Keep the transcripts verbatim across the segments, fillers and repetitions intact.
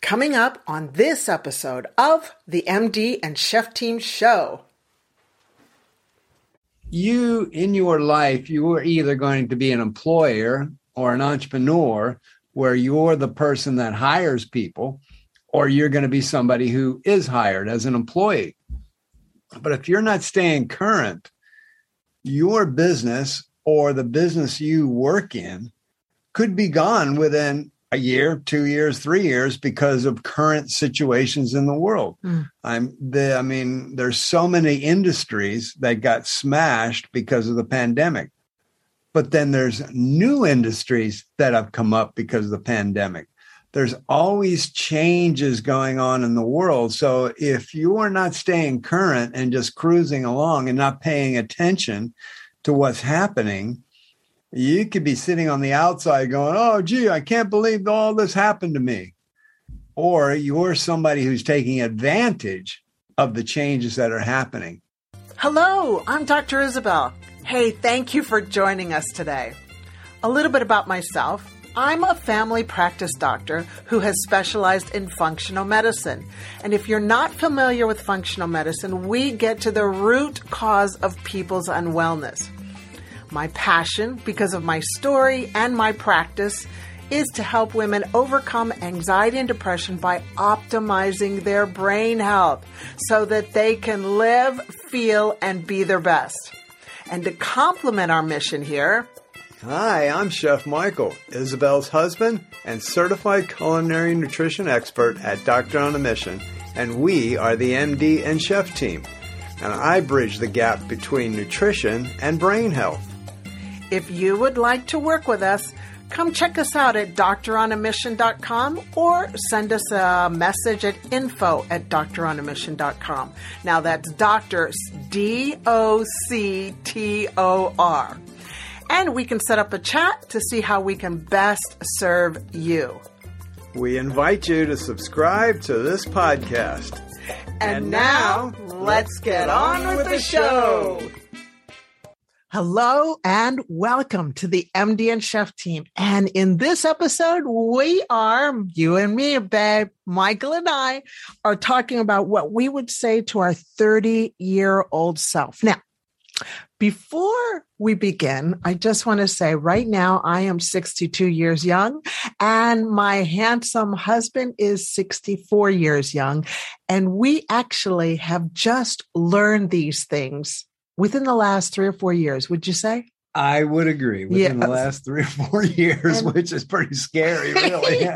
coming up on this episode of the M D and Chef Team Show. You, in your life, you are either going to be an employer or an entrepreneur where you're the person that hires people, or you're going to be somebody who is hired as an employee. But if you're not staying current, your business or the business you work in could be gone within a year, two years, three years because of current situations in the world. Mm. I'm the, I mean, there's so many industries that got smashed because of the pandemic, but then there's new industries that have come up because of the pandemic. There's always changes going on in the world. So if you are not staying current and just cruising along and not paying attention to what's happening, you could be sitting on the outside going, oh, gee, I can't believe all this happened to me. Or you're somebody who's taking advantage of the changes that are happening. Hello, I'm Doctor Isabel. Hey, thank you for joining us today. A little bit about myself. I'm a family practice doctor who has specialized in functional medicine. And if you're not familiar with functional medicine, we get to the root cause of people's unwellness. My passion, because of my story and my practice, is to help women overcome anxiety and depression by optimizing their brain health so that they can live, feel, and be their best. And to complement our mission here... Hi, I'm Chef Michael, Isabel's husband and certified culinary nutrition expert at Doctor on a Mission, and we are the M D and Chef Team, and I bridge the gap between nutrition and brain health. If you would like to work with us, come check us out at doctor on a mission dot com or send us a message at info at doctor on a mission dot com. Now that's doctor, D O C T O R. And we can set up a chat to see how we can best serve you. We invite you to subscribe to this podcast. And, and now, let's get on with the show. Hello and welcome to the M D and Chef Team. And in this episode, we are, you and me, babe, Michael and I, are talking about what we would say to our thirty-year-old self. Now, before we begin, I just want to say right now, I am sixty-two years young and my handsome husband is sixty-four years young. And we actually have just learned these things within the last three or four years. Would you say? I would agree within yes. the last three or four years, and, which is pretty scary, really.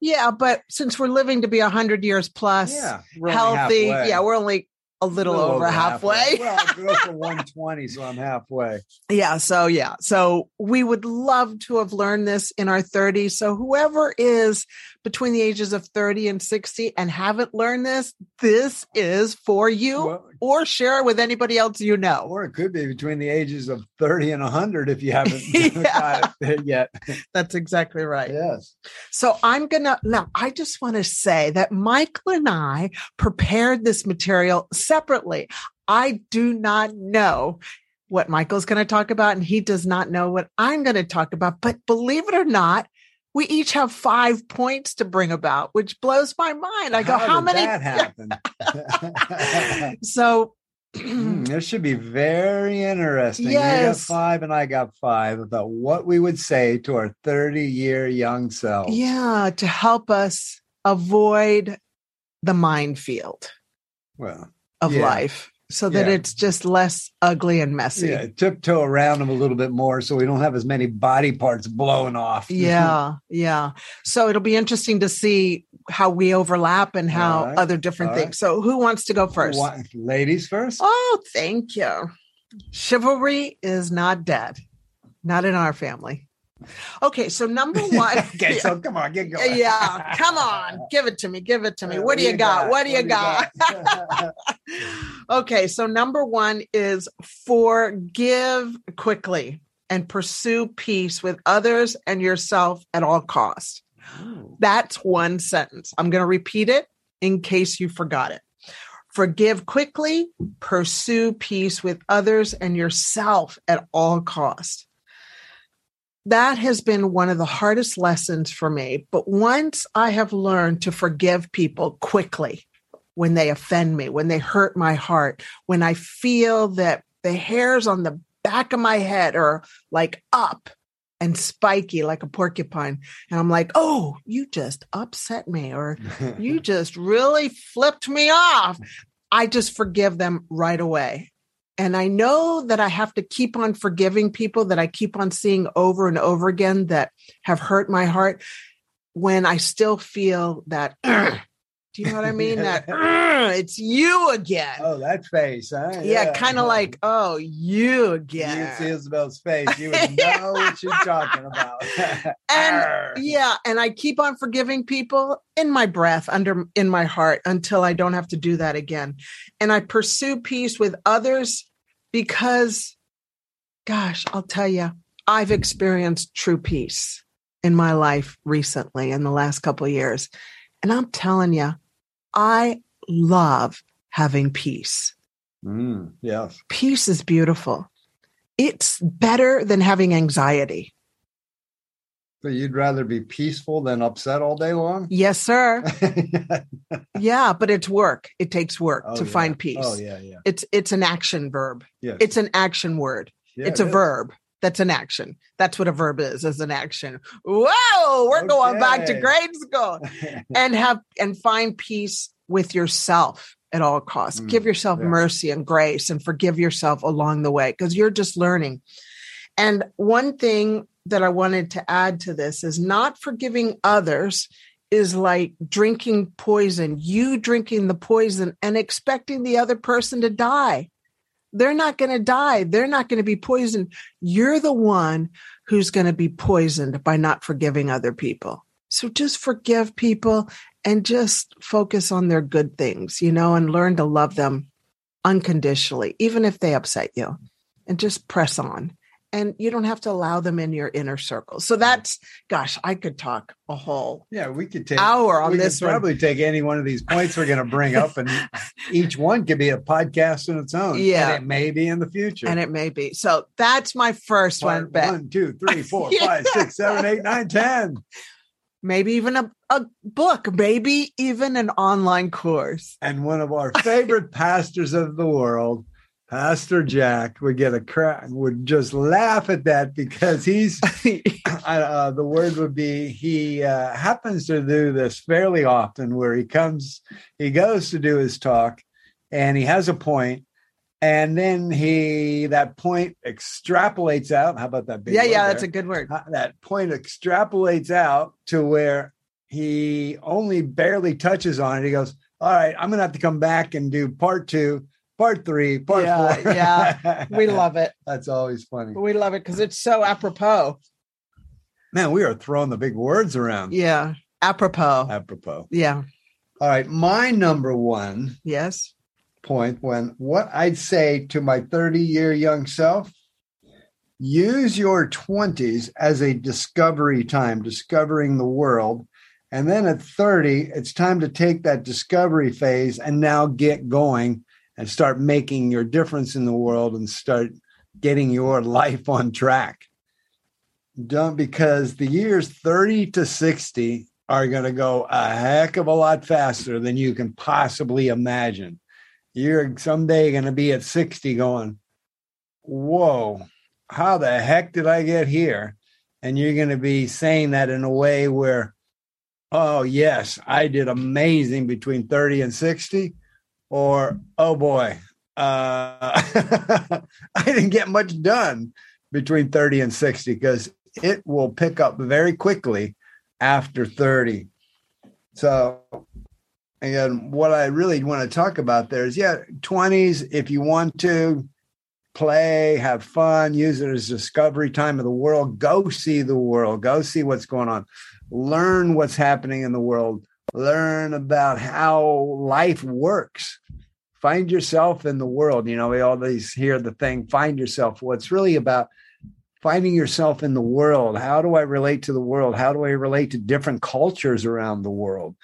Yeah. But since we're living to be a hundred years plus, yeah, healthy. Halfway. Yeah. We're only A little, a little over halfway. halfway. Well, I go for one twenty, so I'm halfway. Yeah. So, yeah. So we would love to have learned this in our thirties. So whoever is between the ages of thirty and sixty and haven't learned this, this is for you, well, or share it with anybody else you know. Or it could be between the ages of thirty and one hundred if you haven't yeah. got it yet. That's exactly right. Yes. So I'm going to, now I just want to say that Michael and I prepared this material separately. I do not know what Michael's going to talk about, and he does not know what I'm going to talk about. But believe it or not, we each have five points to bring about, which blows my mind. I go, how, how did many? That happen? So mm, this should be very interesting. Yes. You got five and I got five about what we would say to our thirty-year young self. Yeah, to help us avoid the minefield. Well. Of yeah. life, so that yeah. it's just less ugly and messy. Yeah, tiptoe around them a little bit more so we don't have as many body parts blowing off. Yeah, yeah. So it'll be interesting to see how we overlap and how right. other different All things. Right. So who wants to go first? What, ladies first? Oh, thank you. Chivalry is not dead. Not in our family. Okay, so number one. Okay, yeah. so come on, get going. Yeah, come on, give it to me, give it to me. What, what do you got? got? What do you what got? You got? Okay, so number one is forgive quickly and pursue peace with others and yourself at all costs. Oh. That's one sentence. I'm going to repeat it in case you forgot it. Forgive quickly, pursue peace with others and yourself at all costs. that has been one of the hardest lessons for me. But once I have learned to forgive people quickly when they offend me, when they hurt my heart, when I feel that the hairs on the back of my head are like up and spiky like a porcupine. And I'm like, oh, you just upset me, or you just really flipped me off. I just forgive them right away. And I know that I have to keep on forgiving people that I keep on seeing over and over again that have hurt my heart when I still feel that, do you know what I mean? Yeah. That, it's you again. Oh, that face, huh? Yeah, yeah. Kind of like, oh, you again. You see Isabel's face. You would know what you're talking about. And yeah, and I keep on forgiving people in my breath, under in my heart, until I don't have to do that again. And I pursue peace with others because, gosh, I'll tell you, I've experienced true peace in my life recently in the last couple of years. And I'm telling you, I love having peace. Mm, yes. Peace is beautiful. It's better than having anxiety. So you'd rather be peaceful than upset all day long? Yes, sir. Yeah, but it's work. It takes work oh, to yeah. find peace. Oh, yeah, yeah. It's it's an action verb. Yes. It's an action word. Yeah, it's it a is. verb. That's an action. That's what a verb is, is an action. Whoa, we're okay. going back to grade school. and have and find peace with yourself at all costs. Mm, Give yourself yeah. mercy and grace and forgive yourself along the way because you're just learning. And one thing that I wanted to add to this is not forgiving others is like drinking poison, you drinking the poison and expecting the other person to die. They're not going to die. They're not going to be poisoned. You're the one who's going to be poisoned by not forgiving other people. So just forgive people and just focus on their good things, you know, and learn to love them unconditionally, even if they upset you, and just press on. And you don't have to allow them in your inner circle. So that's, gosh, I could talk a whole yeah, we could take, hour on we this could probably one. Take any one of these points we're going to bring up, and each one could be a podcast on its own. Yeah. And it may be in the future. And it may be. So that's my first Part one. Beth. One, two, three, four, yeah. five, six, seven, eight, nine, ten. Maybe even a, a book, maybe even an online course. And one of our favorite pastors of the world, Pastor Jack, would get a crack, would just laugh at that because he's, uh, the word would be, he uh, happens to do this fairly often where he comes, he goes to do his talk and he has a point, and then he, that point extrapolates out. How about that? Big yeah, word yeah, there? That's a good word. Uh, that point extrapolates out to where he only barely touches on it. He goes, all right, I'm going to have to come back and do part two. Part three, part yeah, four. Yeah, we love it. That's always funny. We love it because it's so apropos. Man, we are throwing the big words around. Yeah, apropos. Apropos. Yeah. All right, my number one yes. point when what I'd say to my thirty-year young self, use your twenties as a discovery time, discovering the world. And then at thirty, it's time to take that discovery phase and now get going. And start making your difference in the world and start getting your life on track. Don't, because the years thirty to sixty are going to go a heck of a lot faster than you can possibly imagine. You're someday going to be at sixty going, whoa, how the heck did I get here? And you're going to be saying that in a way where, oh, yes, I did amazing between thirty and sixty. Or, oh boy, uh, I didn't get much done between thirty and sixty, because it will pick up very quickly after thirty. So, again, what I really want to talk about there is, yeah, twenties, if you want to play, have fun, use it as discovery time of the world, go see the world, go see what's going on, learn what's happening in the world. Learn about how life works. Find yourself in the world. You know, we always hear the thing, find yourself. Well, it's really about finding yourself in the world. How do I relate to the world? How do I relate to different cultures around the world?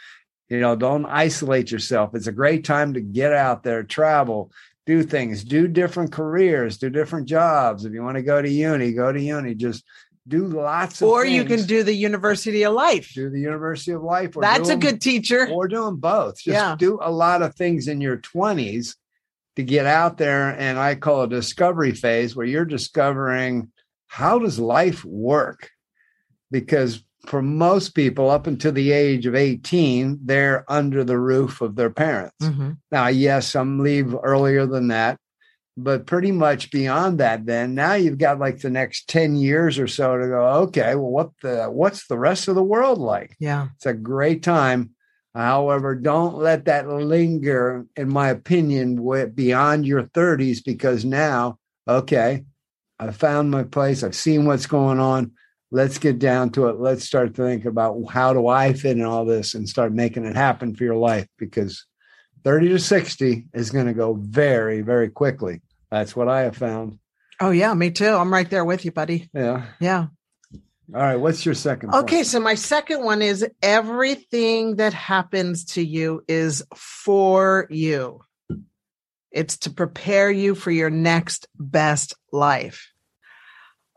You know, don't isolate yourself. It's a great time to get out there, travel, do things, do different careers, do different jobs. If you want to go to uni, go to uni. Just do lots of or things. You can do the University of Life. Do the University of Life. Or That's doing, a good teacher. Or doing both. Just yeah. do a lot of things in your twenties to get out there. And I call it a discovery phase, where you're discovering, how does life work? Because for most people up until the age of eighteen, they're under the roof of their parents. Mm-hmm. Now, yes, some leave earlier than that. But pretty much beyond that, then now you've got like the next ten years or so to go, okay, well, what the, what's the rest of the world like? Yeah. It's a great time. However, don't let that linger, in my opinion, beyond your thirties, because now, okay, I found my place. I've seen what's going on. Let's get down to it. Let's start to think about, how do I fit in all this and start making it happen for your life? Because thirty to sixty is going to go very, very quickly. That's what I have found. Oh, yeah, me too. I'm right there with you, buddy. Yeah. Yeah. All right. What's your second one? Okay. So my second one is, everything that happens to you is for you. It's to prepare you for your next best life.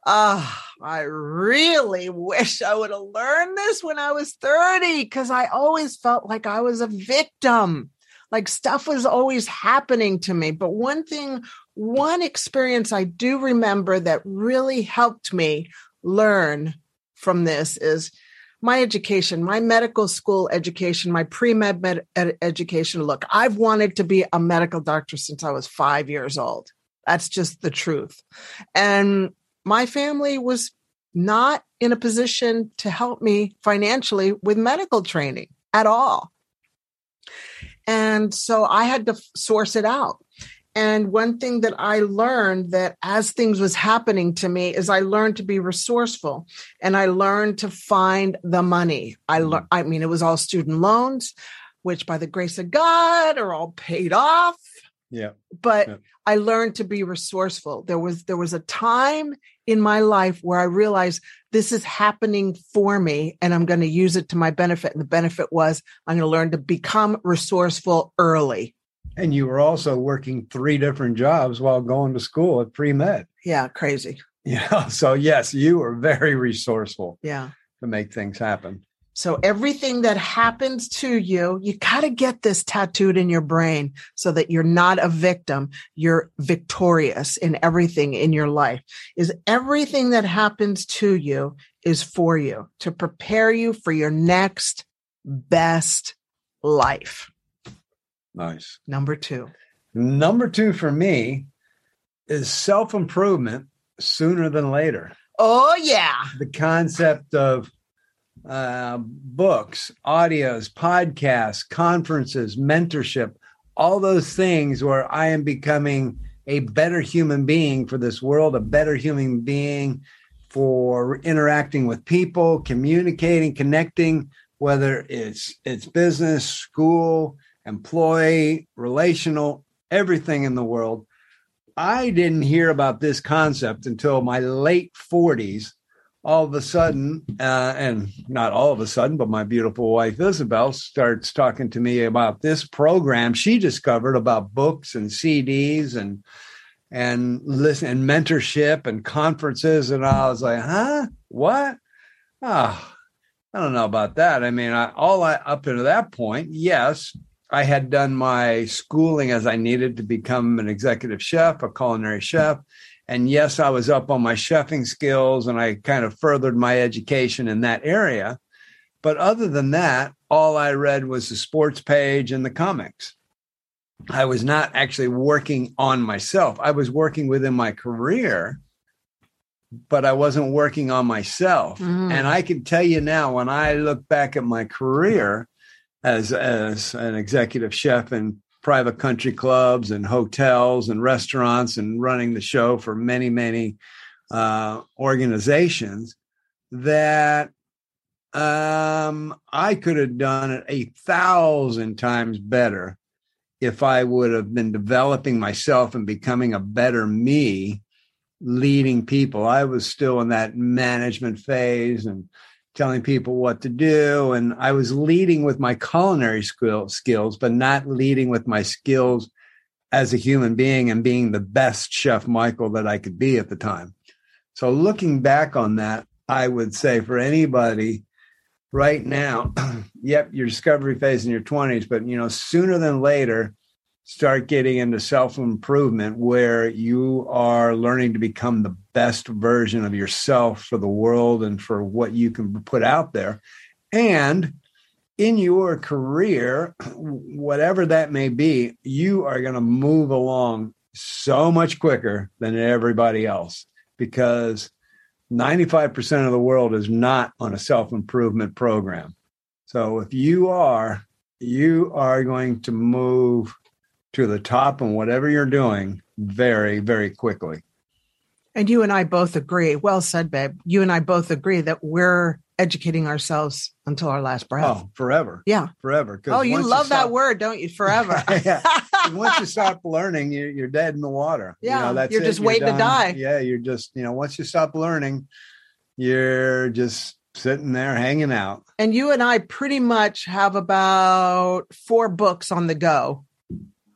Ah, oh, I really wish I would have learned this when I was thirty, because I always felt like I was a victim. Like stuff was always happening to me. But one thing, one experience I do remember that really helped me learn from this is my education, my medical school education, my pre-med med ed- education. Look, I've wanted to be a medical doctor since I was five years old. That's just the truth. And my family was not in a position to help me financially with medical training at all. And so I had to source it out. And one thing that I learned, that as things was happening to me, is I learned to be resourceful, and I learned to find the money. I learned, I mean, it was all student loans, which by the grace of God are all paid off. Yeah. But yeah. I learned to be resourceful. There was, there was a time in my life where I realized this is happening for me and I'm going to use it to my benefit. And the benefit was I'm going to learn to become resourceful early. And you were also working three different jobs while going to school at pre-med. Yeah. Crazy. Yeah. So yes, you were very resourceful. Yeah. To make things happen. So everything that happens to you, you got to get this tattooed in your brain so that you're not a victim. You're victorious in everything in your life. Is everything that happens to you is for you, to prepare you for your next best life. Nice. Number two. Number two for me is self-improvement sooner than later. Oh, yeah. The concept of Uh, books, audios, podcasts, conferences, mentorship, all those things where I am becoming a better human being for this world, a better human being for interacting with people, communicating, connecting, whether it's, it's business, school, employee, relational, everything in the world. I didn't hear about this concept until my late forties. All of a sudden, uh, and not all of a sudden, but my beautiful wife, Isabel, starts talking to me about this program she discovered about books and C Ds and and listen and mentorship and conferences. And I was like, huh? What? Oh, I don't know about that. I mean, I, all I, up to that point, yes, I had done my schooling as I needed to become an executive chef, a culinary chef. And yes, I was up on my chefing skills and I kind of furthered my education in that area. But other than that, all I read was the sports page and the comics. I was not actually working on myself. I was working within my career, but I wasn't working on myself. Mm. And I can tell you now, when I look back at my career as, as an executive chef and private country clubs and hotels and restaurants and running the show for many, many uh, organizations, that um, I could have done it a thousand times better if I would have been developing myself and becoming a better me, leading people. I was still in that management phase and telling people what to do. And I was leading with my culinary skill, skills, but not leading with my skills as a human being and being the best Chef Michael that I could be at the time. So looking back on that, I would say for anybody right now, yep, your discovery phase in your twenties, but, you know, sooner than later, start getting into self-improvement where you are learning to become the best version of yourself for the world and for what you can put out there. And in your career, whatever that may be, you are going to move along so much quicker than everybody else, because ninety-five percent of the world is not on a self-improvement program. So if you are, you are going to move to the top and whatever you're doing very, very quickly. And you and I both agree. Well said, babe. You and I both agree that we're educating ourselves until our last breath. Oh, forever. Yeah. Forever. Oh, you love you stop... that word, don't you? Forever. Yeah. Once you stop learning, you're, you're dead in the water. Yeah. You know, that's you're it. just you're waiting done. to die. Yeah. You're just, you know, once you stop learning, you're just sitting there hanging out. And you and I pretty much have about four books on the go.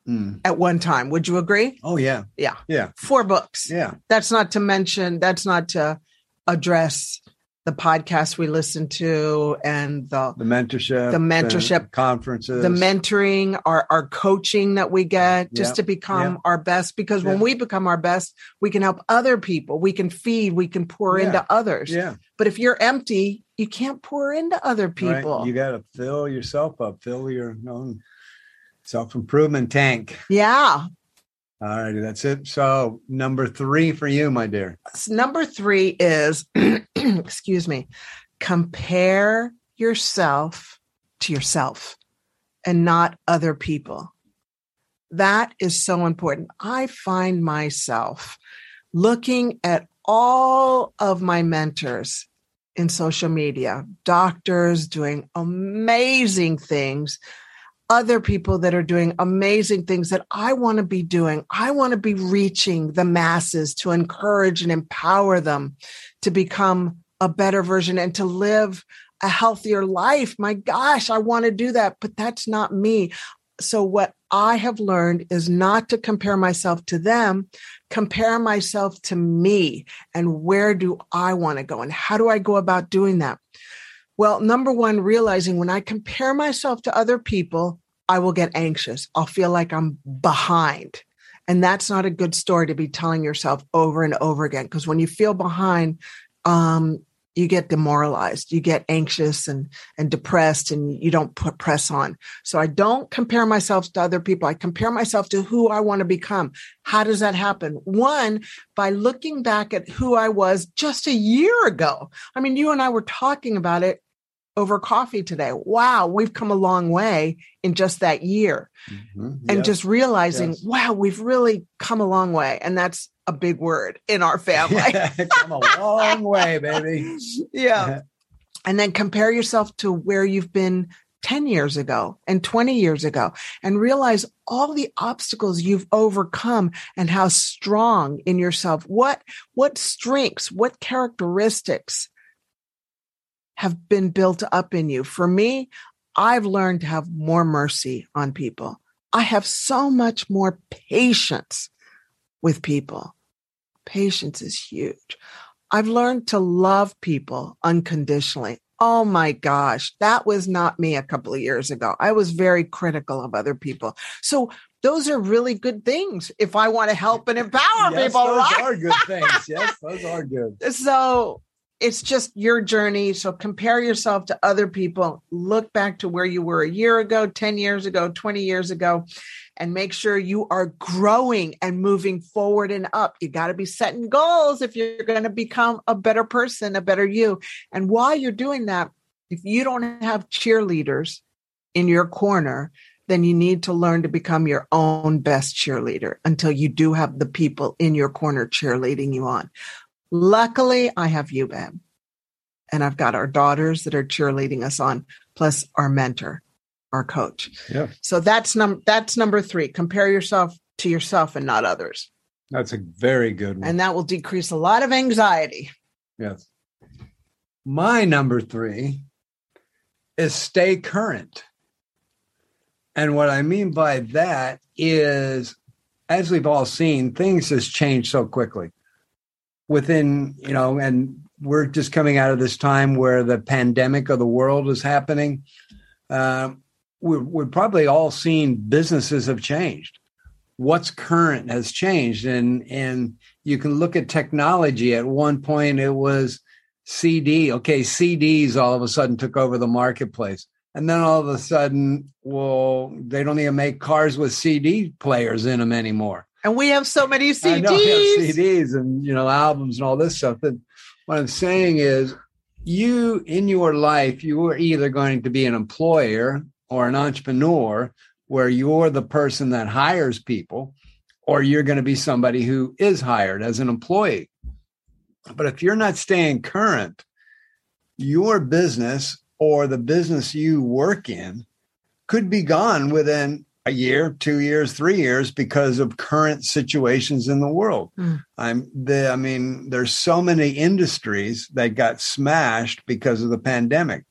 Mm. At one time. Would you agree? Oh, yeah. Yeah. Yeah. Four books. Yeah. That's not to mention, that's not to address the podcasts we listen to and the, the mentorship, the mentorship conferences, the mentoring, our, our coaching that we get just yep. to become yep. our best. Because yep. when we become our best, we can help other people. We can feed, we can pour yeah. into others. Yeah. But if you're empty, you can't pour into other people. Right. You got to fill yourself up, fill your own self-improvement tank. Yeah. All righty. That's it. So number three for you, my dear. Number three is, excuse me, compare yourself to yourself and not other people. That is so important. I find myself looking at all of my mentors in social media, doctors doing amazing things, other people that are doing amazing things that I want to be doing. I want to be reaching the masses to encourage and empower them to become a better version and to live a healthier life. My gosh, I want to do that, but that's not me. So what I have learned is not to compare myself to them, compare myself to me. And where do I want to go? And how do I go about doing that? Well, number one, realizing when I compare myself to other people, I will get anxious. I'll feel like I'm behind. And that's not a good story to be telling yourself over and over again. Because when you feel behind, um, you get demoralized, you get anxious and, and depressed, and you don't put press on. So I don't compare myself to other people. I compare myself to who I want to become. How does that happen? One, by looking back at who I was just a year ago. I mean, you and I were talking about it over coffee today. Wow, we've come a long way in just that year. Mm-hmm. And yep. just realizing, yes. wow, we've really come a long way. And that's a big word in our family. Come a long way, baby. Yeah. And then compare yourself to where you've been ten years ago and twenty years ago, and realize all the obstacles you've overcome and how strong in yourself, what, what strengths, what characteristics have been built up in you. For me, I've learned to have more mercy on people. I have so much more patience with people. Patience is huge. I've learned to love people unconditionally. Oh my gosh, that was not me a couple of years ago. I was very critical of other people. So those are really good things if I want to help and empower yes, people, those right? Those are good things. Yes, those are good. So it's just your journey. So compare yourself to other people. Look back to where you were a year ago, ten years ago, twenty years ago, and make sure you are growing and moving forward and up. You got to be setting goals if you're going to become a better person, a better you. And while you're doing that, if you don't have cheerleaders in your corner, then you need to learn to become your own best cheerleader until you do have the people in your corner cheerleading you on. Luckily, I have you, babe. And I've got our daughters that are cheerleading us on, plus our mentor, our coach. Yeah. So that's number that's number three. Compare yourself to yourself and not others. That's a very good one. And that will decrease a lot of anxiety. Yes. My number three is stay current. And what I mean by that is, as we've all seen, things just change so quickly. Within, you know, and we're just coming out of this time where the pandemic of the world is happening. Uh, we're, we're probably all seeing businesses have changed. What's current has changed. And, and you can look at technology. At one point, it was C D. Okay, C Ds all of a sudden took over the marketplace. And then all of a sudden, well, they don't even make cars with C D players in them anymore. And we have so many C Ds. I know, we have C Ds and, you know, albums and all this stuff. But what I'm saying is, you, in your life, you are either going to be an employer or an entrepreneur where you're the person that hires people, or you're going to be somebody who is hired as an employee. But if you're not staying current, your business or the business you work in could be gone within a year, two years, three years because of current situations in the world. Mm. I'm the, I mean, there's so many industries that got smashed because of the pandemic.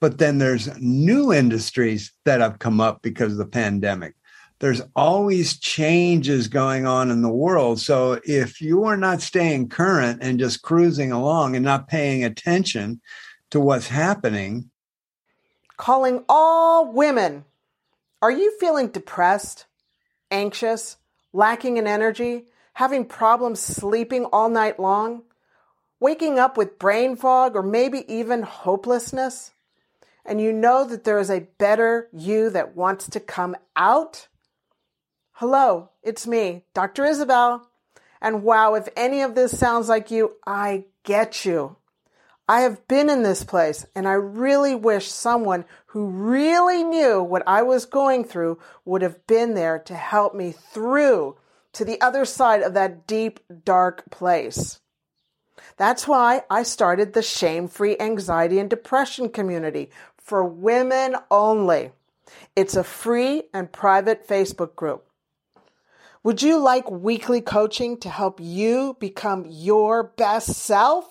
But then there's new industries that have come up because of the pandemic. There's always changes going on in the world. So if you are not staying current and just cruising along and not paying attention to what's happening. Calling all women. Are you feeling depressed, anxious, lacking in energy, having problems sleeping all night long, waking up with brain fog, or maybe even hopelessness? And you know that there is a better you that wants to come out? Hello, it's me, Doctor Isabel. And wow, if any of this sounds like you, I get you. I have been in this place, and I really wish someone who really knew what I was going through would have been there to help me through to the other side of that deep, dark place. That's why I started the Shame Free Anxiety and Depression Community for women only. It's a free and private Facebook group. Would you like weekly coaching to help you become your best self?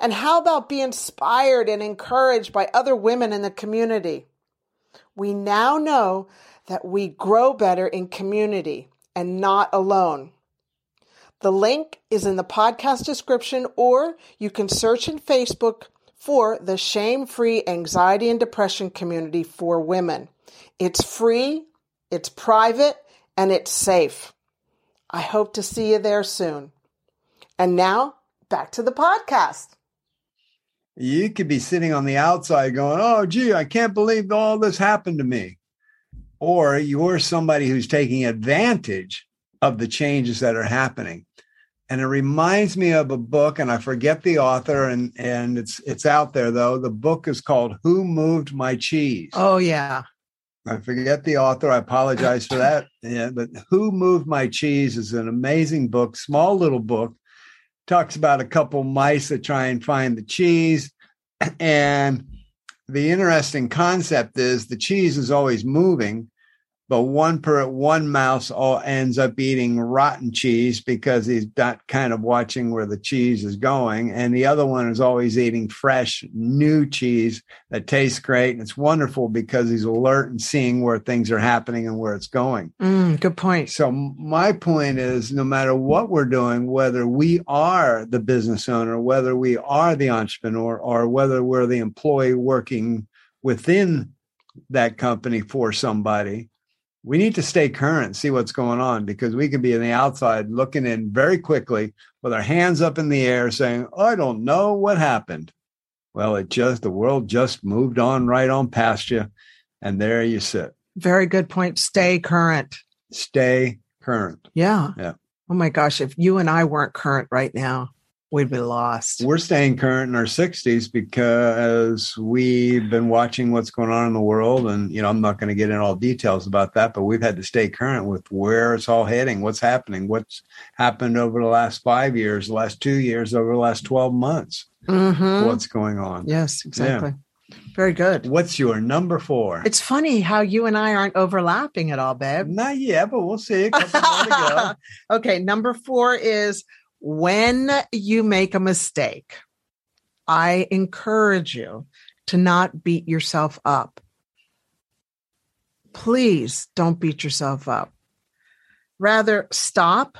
And how about be inspired and encouraged by other women in the community? We now know that we grow better in community and not alone. The link is in the podcast description, or you can search in Facebook for the Shame Free Anxiety and Depression Community for Women. It's free, it's private, and it's safe. I hope to see you there soon. And now, back to the podcast. You could be sitting on the outside going, oh, gee, I can't believe all this happened to me. Or you're somebody who's taking advantage of the changes that are happening. And it reminds me of a book, and I forget the author, and, and it's it's out there, though. The book is called Who Moved My Cheese? Oh, yeah. I forget the author. I apologize for that. Yeah, but Who Moved My Cheese is an amazing book, small little book. Talks about a couple mice that try and find the cheese. And the interesting concept is the cheese is always moving, but one per one mouse all ends up eating rotten cheese because he's not kind of watching where the cheese is going. And the other one is always eating fresh, new cheese that tastes great. And it's wonderful because he's alert and seeing where things are happening and where it's going. Mm, good point. So my point is, no matter what we're doing, whether we are the business owner, whether we are the entrepreneur, or whether we're the employee working within that company for somebody, we need to stay current, see what's going on, because we could be on the outside looking in very quickly with our hands up in the air saying, oh, I don't know what happened. Well, it just, the world just moved on right on past you. And there you sit. Very good point. Stay current. Stay current. Yeah. Yeah. Oh my gosh. If you and I weren't current right now, we'd be lost. We're staying current in our sixties because we've been watching what's going on in the world. And, you know, I'm not going to get into all details about that, but we've had to stay current with where it's all heading, what's happening, what's happened over the last five years, the last two years, over the last twelve months, mm-hmm. What's going on. Yes, exactly. Yeah. Very good. What's your number four? It's funny how you and I aren't overlapping at all, babe. Not yet, but we'll see. A couple more to go. Okay. Number four is, when you make a mistake, I encourage you to not beat yourself up. Please don't beat yourself up. Rather, stop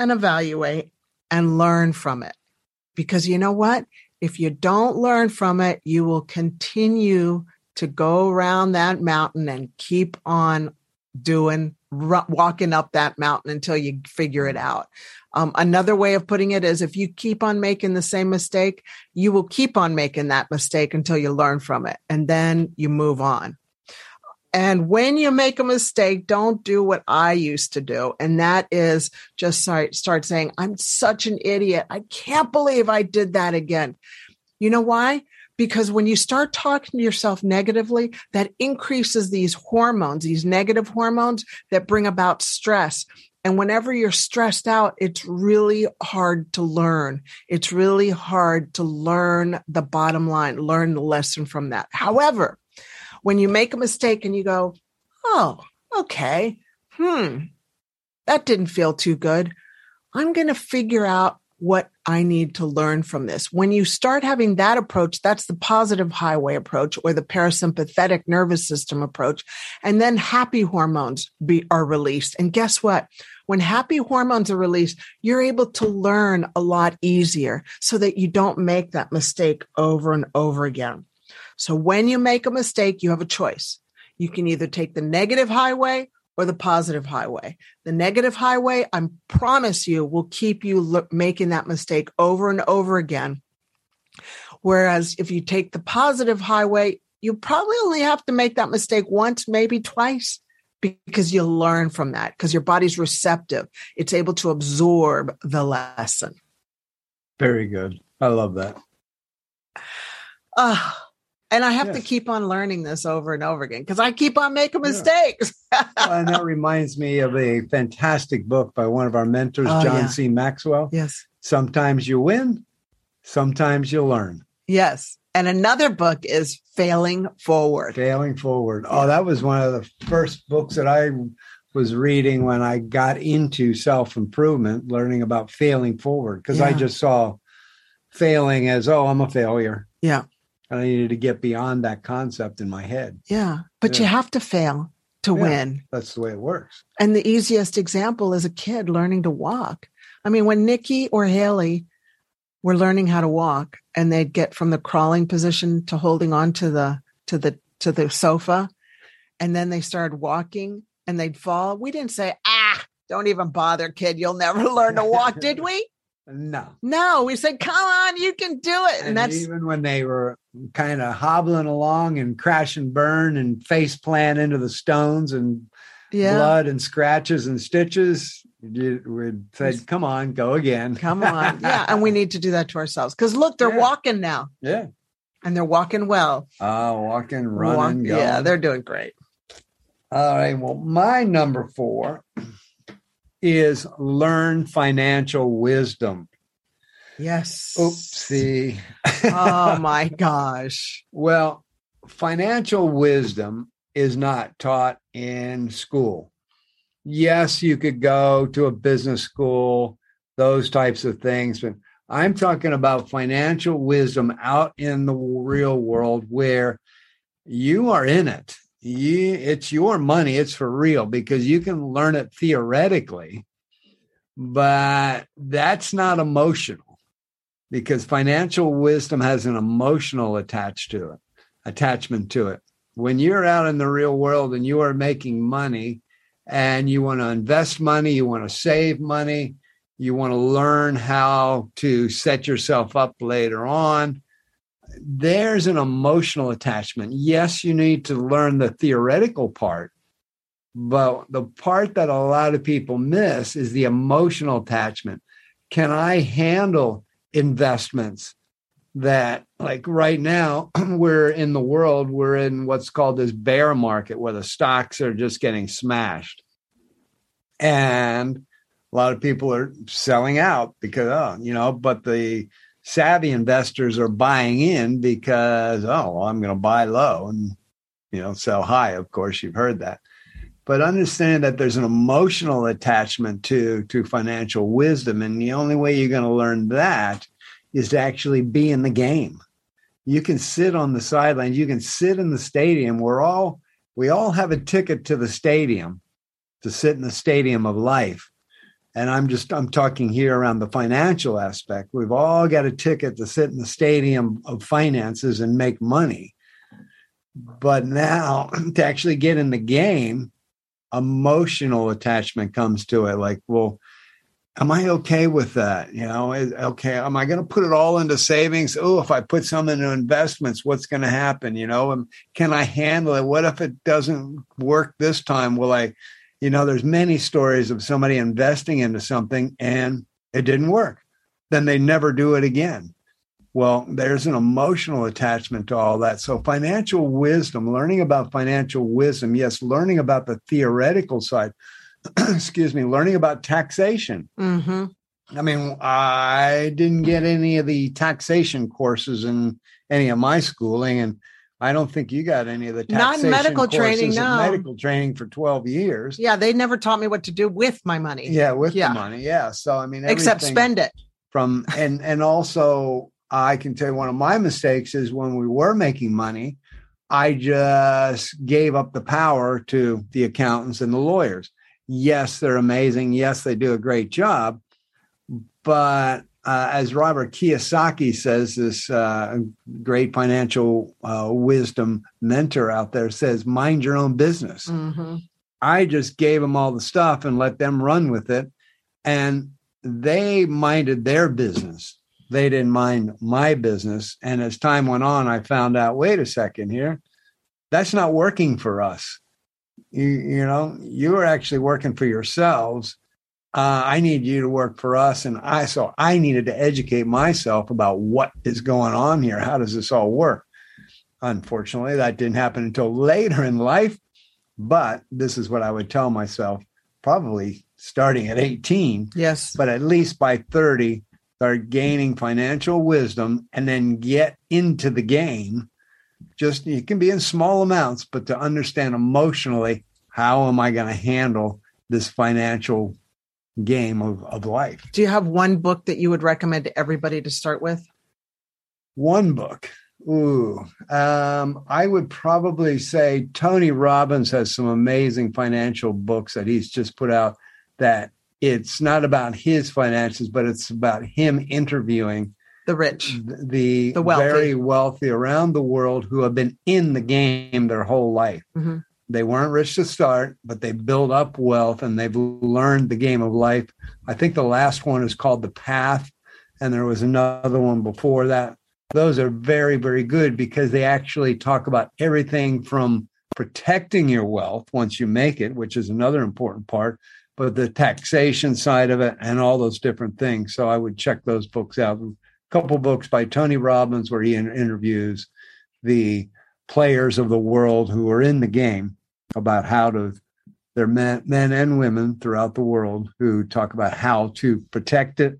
and evaluate and learn from it. Because you know what? If you don't learn from it, you will continue to go around that mountain and keep on doing, r- walking up that mountain until you figure it out. Um, another way of putting it is if you keep on making the same mistake, you will keep on making that mistake until you learn from it. And then you move on. And when you make a mistake, don't do what I used to do. And that is just start, start saying, I'm such an idiot. I can't believe I did that again. You know why? Because when you start talking to yourself negatively, that increases these hormones, these negative hormones that bring about stress. And whenever you're stressed out, it's really hard to learn. It's really hard to learn the bottom line, learn the lesson from that. However, when you make a mistake and you go, oh, okay, hmm, that didn't feel too good. I'm going to figure out what I need to learn from this. When you start having that approach, that's the positive highway approach or the parasympathetic nervous system approach. And then happy hormones be, are released. And guess what? When happy hormones are released, you're able to learn a lot easier so that you don't make that mistake over and over again. So when you make a mistake, you have a choice. You can either take the negative highway or the positive highway. The negative highway, I promise you, will keep you lo- making that mistake over and over again. Whereas if you take the positive highway, you probably only have to make that mistake once, maybe twice, because you learn from that, because your body's receptive. It's able to absorb the lesson. Very good. I love that. Uh, and I have yes. to keep on learning this over and over again because I keep on making mistakes. Yeah. Well, and that reminds me of a fantastic book by one of our mentors, oh, John yeah. C. Maxwell. Yes. Sometimes you win. Sometimes you learn. Yes. And another book is Failing Forward. Failing Forward. Yeah. Oh, that was one of the first books that I was reading when I got into self-improvement, learning about failing forward because yeah. I just saw failing as, oh, I'm a failure. Yeah. And I needed to get beyond that concept in my head. Yeah. But yeah. you have to fail to yeah, win. That's the way it works. And the easiest example is a kid learning to walk. I mean, when Nikki or Haley were learning how to walk and they'd get from the crawling position to holding on to the, to the, to the sofa. And then they started walking and they'd fall. We didn't say, ah, don't even bother, kid. You'll never learn to walk. Did we? No, no. We said, come on, you can do it. And, and that's even when they were kind of hobbling along and crash and burn and face plant into the stones and yeah. blood and scratches and stitches. We said, come on, go again. Come on. Yeah. And we need to do that to ourselves because look, they're yeah. walking now. Yeah. And they're walking well. Oh, uh, walking, running. Walk, going. Yeah, they're doing great. All right. Well, my number four is learn financial wisdom. Yes. Oopsie. Oh my gosh. Well, financial wisdom is not taught in school. Yes, you could go to a business school, those types of things, but I'm talking about financial wisdom out in the real world where you are in it. You, it's your money. It's for real because you can learn it theoretically, but that's not emotional because financial wisdom has an emotional attached to it, attachment to it. When you're out in the real world and you are making money and you want to invest money, you want to save money, you want to learn how to set yourself up later on. There's an emotional attachment. Yes, you need to learn the theoretical part, but the part that a lot of people miss is the emotional attachment. Can I handle investments that, like right now, we're in the world, we're in what's called this bear market where the stocks are just getting smashed. And a lot of people are selling out because, oh, you know, but the savvy investors are buying in because, oh, well, I'm going to buy low and, you know, sell high. Of course, you've heard that. But understand that there's an emotional attachment to, to financial wisdom. And the only way you're going to learn that is to actually be in the game. You can sit on the sidelines. You can sit in the stadium. We're all, we all have a ticket to the stadium, to sit in the stadium of life. And I'm just, I'm talking here around the financial aspect. We've all got a ticket to sit in the stadium of finances and make money. But now to actually get in the game, emotional attachment comes to it. Like, well, am I okay with that? You know, okay, am I going to put it all into savings? Oh, if I put some into investments, what's going to happen? You know, and can I handle it? What if it doesn't work this time? Will I? You know, there's many stories of somebody investing into something and it didn't work. Then they never do it again. Well, there's an emotional attachment to all that. So financial wisdom, learning about financial wisdom, yes, learning about the theoretical side, excuse me, learning about taxation. Mm-hmm. I mean, I didn't get any of the taxation courses in any of my schooling, and I don't think you got any of the taxation non-medical courses training, no. medical training for twelve years. Yeah, they never taught me what to do with my money. Yeah, with yeah. the money. Yeah. So, I mean, except spend it. From and and also, I can tell you one of my mistakes is when we were making money, I just gave up the power to the accountants and the lawyers. Yes, they're amazing. Yes, they do a great job. But Uh, as Robert Kiyosaki says, this uh, great financial uh, wisdom mentor out there says, mind your own business. Mm-hmm. I just gave them all the stuff and let them run with it. And they minded their business. They didn't mind my business. And as time went on, I found out, wait a second here, that's not working for us. You, you know, you were actually working for yourselves. Uh, I need you to work for us. And I, so I needed to educate myself about what is going on here. How does this all work? Unfortunately, that didn't happen until later in life. But this is what I would tell myself, probably starting at eighteen. Yes. But at least by thirty, start gaining financial wisdom and then get into the game. Just, you can be in small amounts, but to understand emotionally, how am I going to handle this financial game of, of life. Do you have one book that you would recommend to everybody to start with? One book. Ooh, um, I would probably say Tony Robbins has some amazing financial books that he's just put out that it's not about his finances, but it's about him interviewing the rich, the, the wealthy. very wealthy around the world who have been in the game their whole life. Mm-hmm. They weren't rich to start, but they build up wealth and they've learned the game of life. I think the last one is called The Path, and there was another one before that. Those are very, very good because they actually talk about everything from protecting your wealth once you make it, which is another important part, but the taxation side of it and all those different things. So I would check those books out. A couple books by Tony Robbins where he interviews the players of the world who are in the game, about how to, they're men, men and women throughout the world who talk about how to protect it,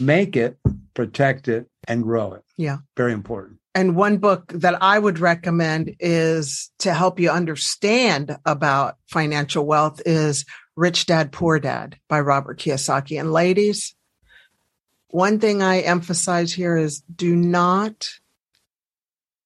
make it, protect it, and grow it. Yeah. Very important. And one book that I would recommend is to help you understand about financial wealth is Rich Dad, Poor Dad by Robert Kiyosaki. And ladies, one thing I emphasize here is do not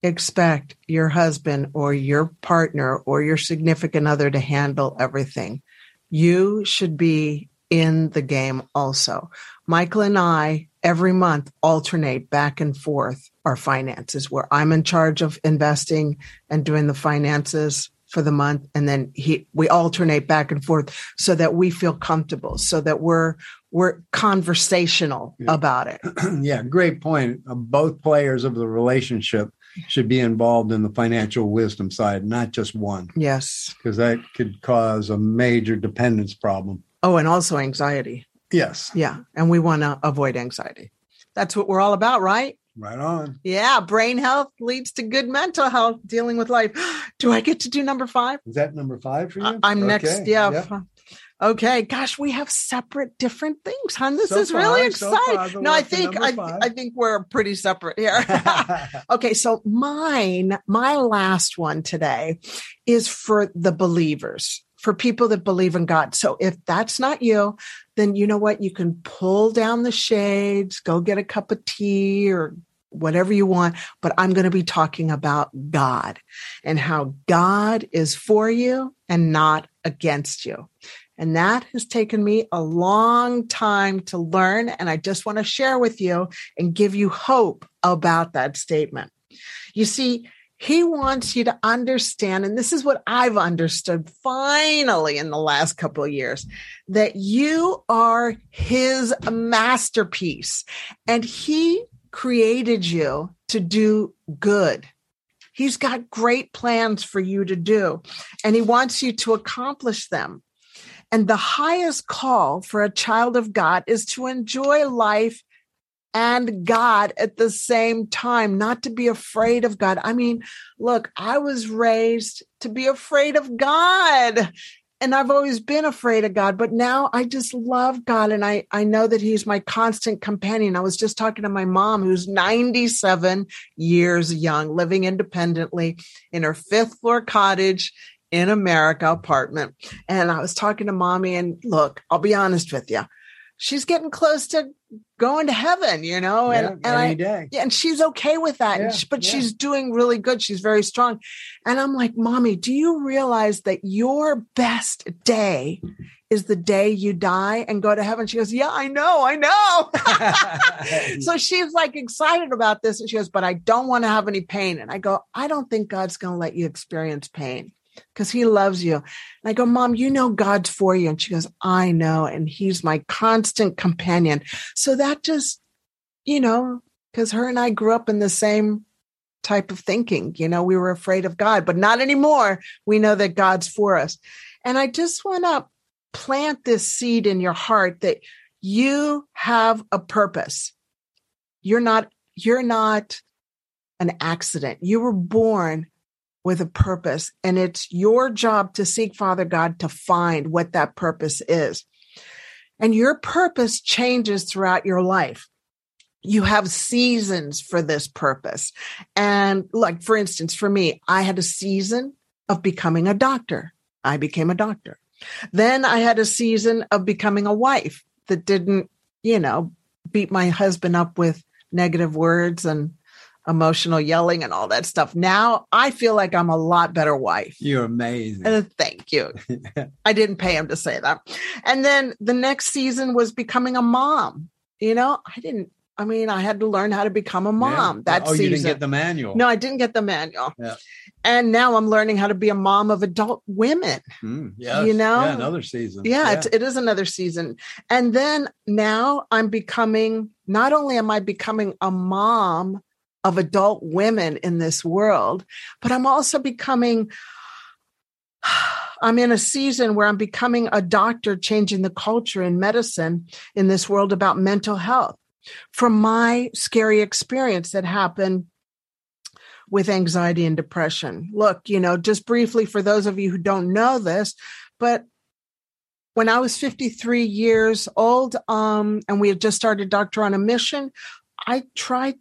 expect your husband or your partner or your significant other to handle everything. You should be in the game also. Michael and I, every month, alternate back and forth our finances, where I'm in charge of investing and doing the finances for the month. And then he, we alternate back and forth so that we feel comfortable, so that we're we're conversational yeah. about it. Yeah, great point. Both players of the relationship should be involved in the financial wisdom side, not just one. Yes. Because that could cause a major dependence problem. Oh, and also anxiety. Yes. Yeah. And we want to avoid anxiety. That's what we're all about, right? Right on. Yeah. Brain health leads to good mental health, dealing with life. Do I get to do number five? Is that number five for you? I- I'm okay. next. Yeah. yeah. Okay. Gosh, we have separate different things, hon. This so is far, really exciting. So no, I think I, I think we're pretty separate here. Okay. So mine, my last one today is for the believers, for people that believe in God. So if that's not you, then you know what? You can pull down the shades, go get a cup of tea or whatever you want. But I'm going to be talking about God and how God is for you and not against you. And that has taken me a long time to learn. And I just want to share with you and give you hope about that statement. You see, he wants you to understand, and this is what I've understood finally in the last couple of years, that you are his masterpiece and he created you to do good. He's got great plans for you to do, and he wants you to accomplish them. And the highest call for a child of God is to enjoy life and God at the same time, not to be afraid of God. I mean, look, I was raised to be afraid of God, and I've always been afraid of God, but now I just love God. And I, I know that he's my constant companion. I was just talking to my mom, who's ninety-seven years young, living independently in her fifth floor cottage in America apartment. And I was talking to mommy, and look, I'll be honest with you, she's getting close to going to heaven, you know, and, yeah, and any I, day. Yeah, and she's okay with that, yeah, and she, but yeah. she's doing really good. She's very strong. And I'm like, mommy, do you realize that your best day is the day you die and go to heaven? She goes, yeah, I know, I know. So she's like excited about this. And she goes, but I don't want to have any pain. And I go, I don't think God's going to let you experience pain, because he loves you. And I go, mom, you know, God's for you. And she goes, I know. And he's my constant companion. So that just, you know, because her and I grew up in the same type of thinking, you know, we were afraid of God, but not anymore. We know that God's for us. And I just want to plant this seed in your heart that you have a purpose. You're not, you're not an accident. You were born with a purpose, and it's your job to seek Father God to find what that purpose is. And your purpose changes throughout your life. You have seasons for this purpose. And like, for instance, for me, I had a season of becoming a doctor. I became a doctor. Then I had a season of becoming a wife that didn't, you know, beat my husband up with negative words and emotional yelling and all that stuff. Now I feel like I'm a lot better wife. You're amazing. Uh, thank you. I didn't pay him to say that. And then the next season was becoming a mom. You know, I didn't, I mean, I had to learn how to become a mom. Yeah. That oh, season. You didn't get the manual. No, I didn't get the manual. Yeah. And now I'm learning how to be a mom of adult women. Mm, yes. You know, yeah, another season. Yeah, yeah. It's, it is another season. And then now I'm becoming, not only am I becoming a mom of adult women in this world, but I'm also becoming, I'm in a season where I'm becoming a doctor, changing the culture in medicine in this world about mental health from my scary experience that happened with anxiety and depression. Look, you know, just briefly for those of you who don't know this, but when I was fifty-three years old, um, and we had just started Doctor on a Mission, I tried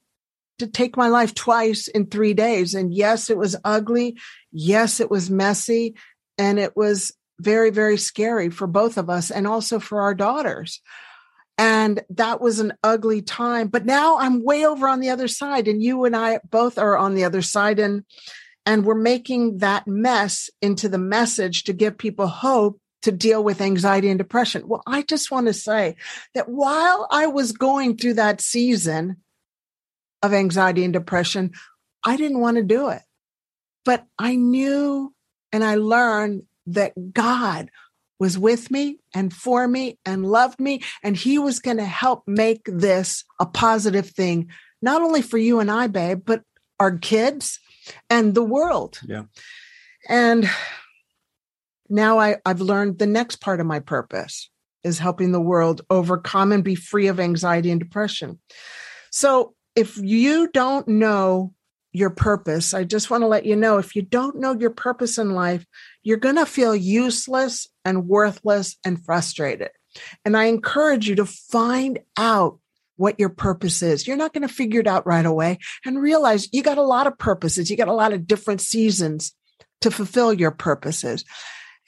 to take my life twice in three days. And yes, it was ugly. Yes, it was messy. And it was very, very scary for both of us and also for our daughters. And that was an ugly time. But now I'm way over on the other side. And you and I both are on the other side. And, and we're making that mess into the message to give people hope to deal with anxiety and depression. Well, I just want to say that while I was going through that season of anxiety and depression, I didn't want to do it. But I knew and I learned that God was with me and for me and loved me. And he was going to help make this a positive thing, not only for you and I, babe, but our kids and the world. Yeah. And now I, I've learned the next part of my purpose is helping the world overcome and be free of anxiety and depression. So if you don't know your purpose, I just want to let you know, if you don't know your purpose in life, you're going to feel useless and worthless and frustrated. And I encourage you to find out what your purpose is. You're not going to figure it out right away, and realize you got a lot of purposes. You got a lot of different seasons to fulfill your purposes.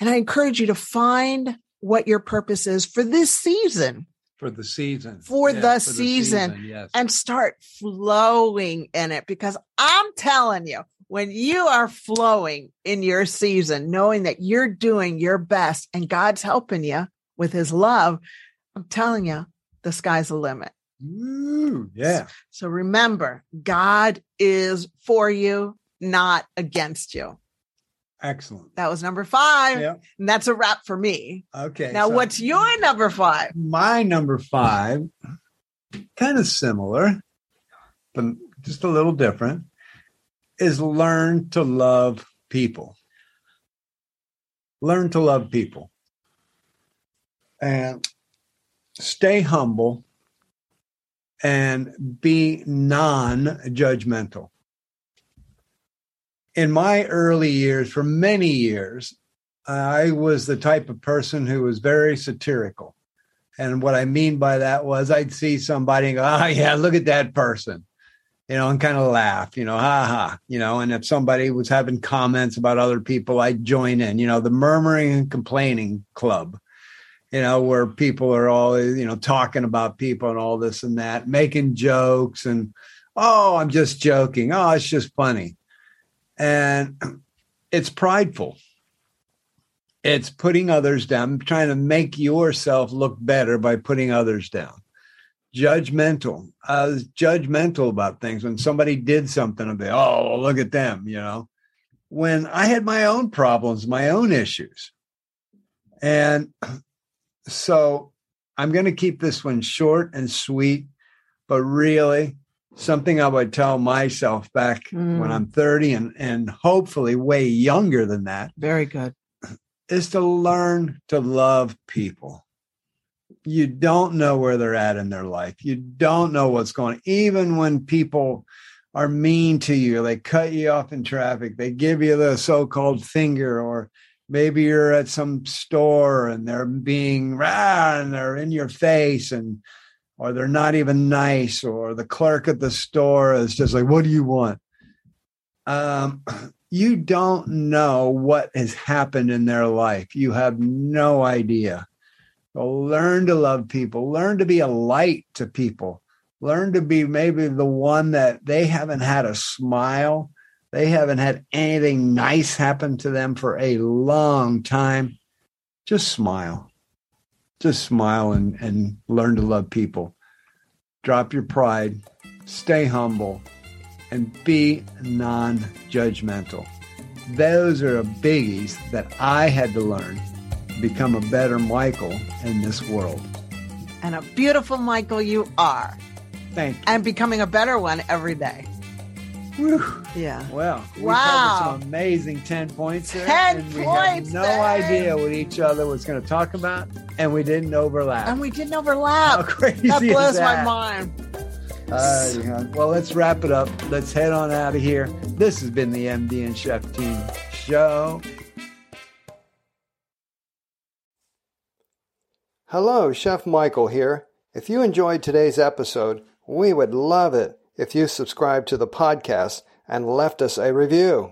And I encourage you to find what your purpose is for this season. For the season. For, yeah, the, for season, the season. Yes. And start flowing in it, because I'm telling you, when you are flowing in your season, knowing that you're doing your best and God's helping you with his love, I'm telling you, the sky's the limit. Ooh, yeah. So remember, God is for you, not against you. Excellent. That was number five. Yep. And that's a wrap for me. Okay. Now, so what's your number five? My number five, kind of similar, but just a little different, is learn to love people. Learn to love people. And stay humble and be non-judgmental. In my early years, for many years, I was the type of person who was very satirical. And what I mean by that was I'd see somebody and go, oh, yeah, look at that person, you know, and kind of laugh, you know, ha ha, you know. And if somebody was having comments about other people, I'd join in, you know, the murmuring and complaining club, you know, where people are always, you know, talking about people and all this and that, making jokes and, oh, I'm just joking. Oh, it's just funny. And it's prideful. It's putting others down, trying to make yourself look better by putting others down. Judgmental. I was judgmental about things. When somebody did something, I'd be, oh, look at them, you know. When I had my own problems, my own issues. And so I'm going to keep this one short and sweet, but really, something I would tell myself back mm. when I'm thirty and, and hopefully way younger than that. Very good. Is to learn to love people. You don't know where they're at in their life. You don't know what's going on. Even when people are mean to you, they cut you off in traffic, they give you the so-called finger, or maybe you're at some store and they're being rah, and they're in your face and or they're not even nice, or the clerk at the store is just like, what do you want? Um, you don't know what has happened in their life. You have no idea. So learn to love people. Learn to be a light to people. Learn to be maybe the one that they haven't had a smile. They haven't had anything nice happen to them for a long time. Just smile. Just smile and, and learn to love people. Drop your pride, stay humble, and be non-judgmental. Those are biggies that I had to learn to become a better Michael in this world. And a beautiful Michael you are. Thank you. And becoming a better one every day. Whew. Yeah. Well, we wow. covered some amazing ten points there. Ten and we points. We had no there. idea what each other was going to talk about, and we didn't overlap. And we didn't overlap. How crazy that blows is that? my mind. Uh, yeah. Well, let's wrap it up. Let's head on out of here. This has been the M D and Chef Team Show. Hello, Chef Michael here. If you enjoyed today's episode, we would love it if you subscribe to the podcast and left us a review.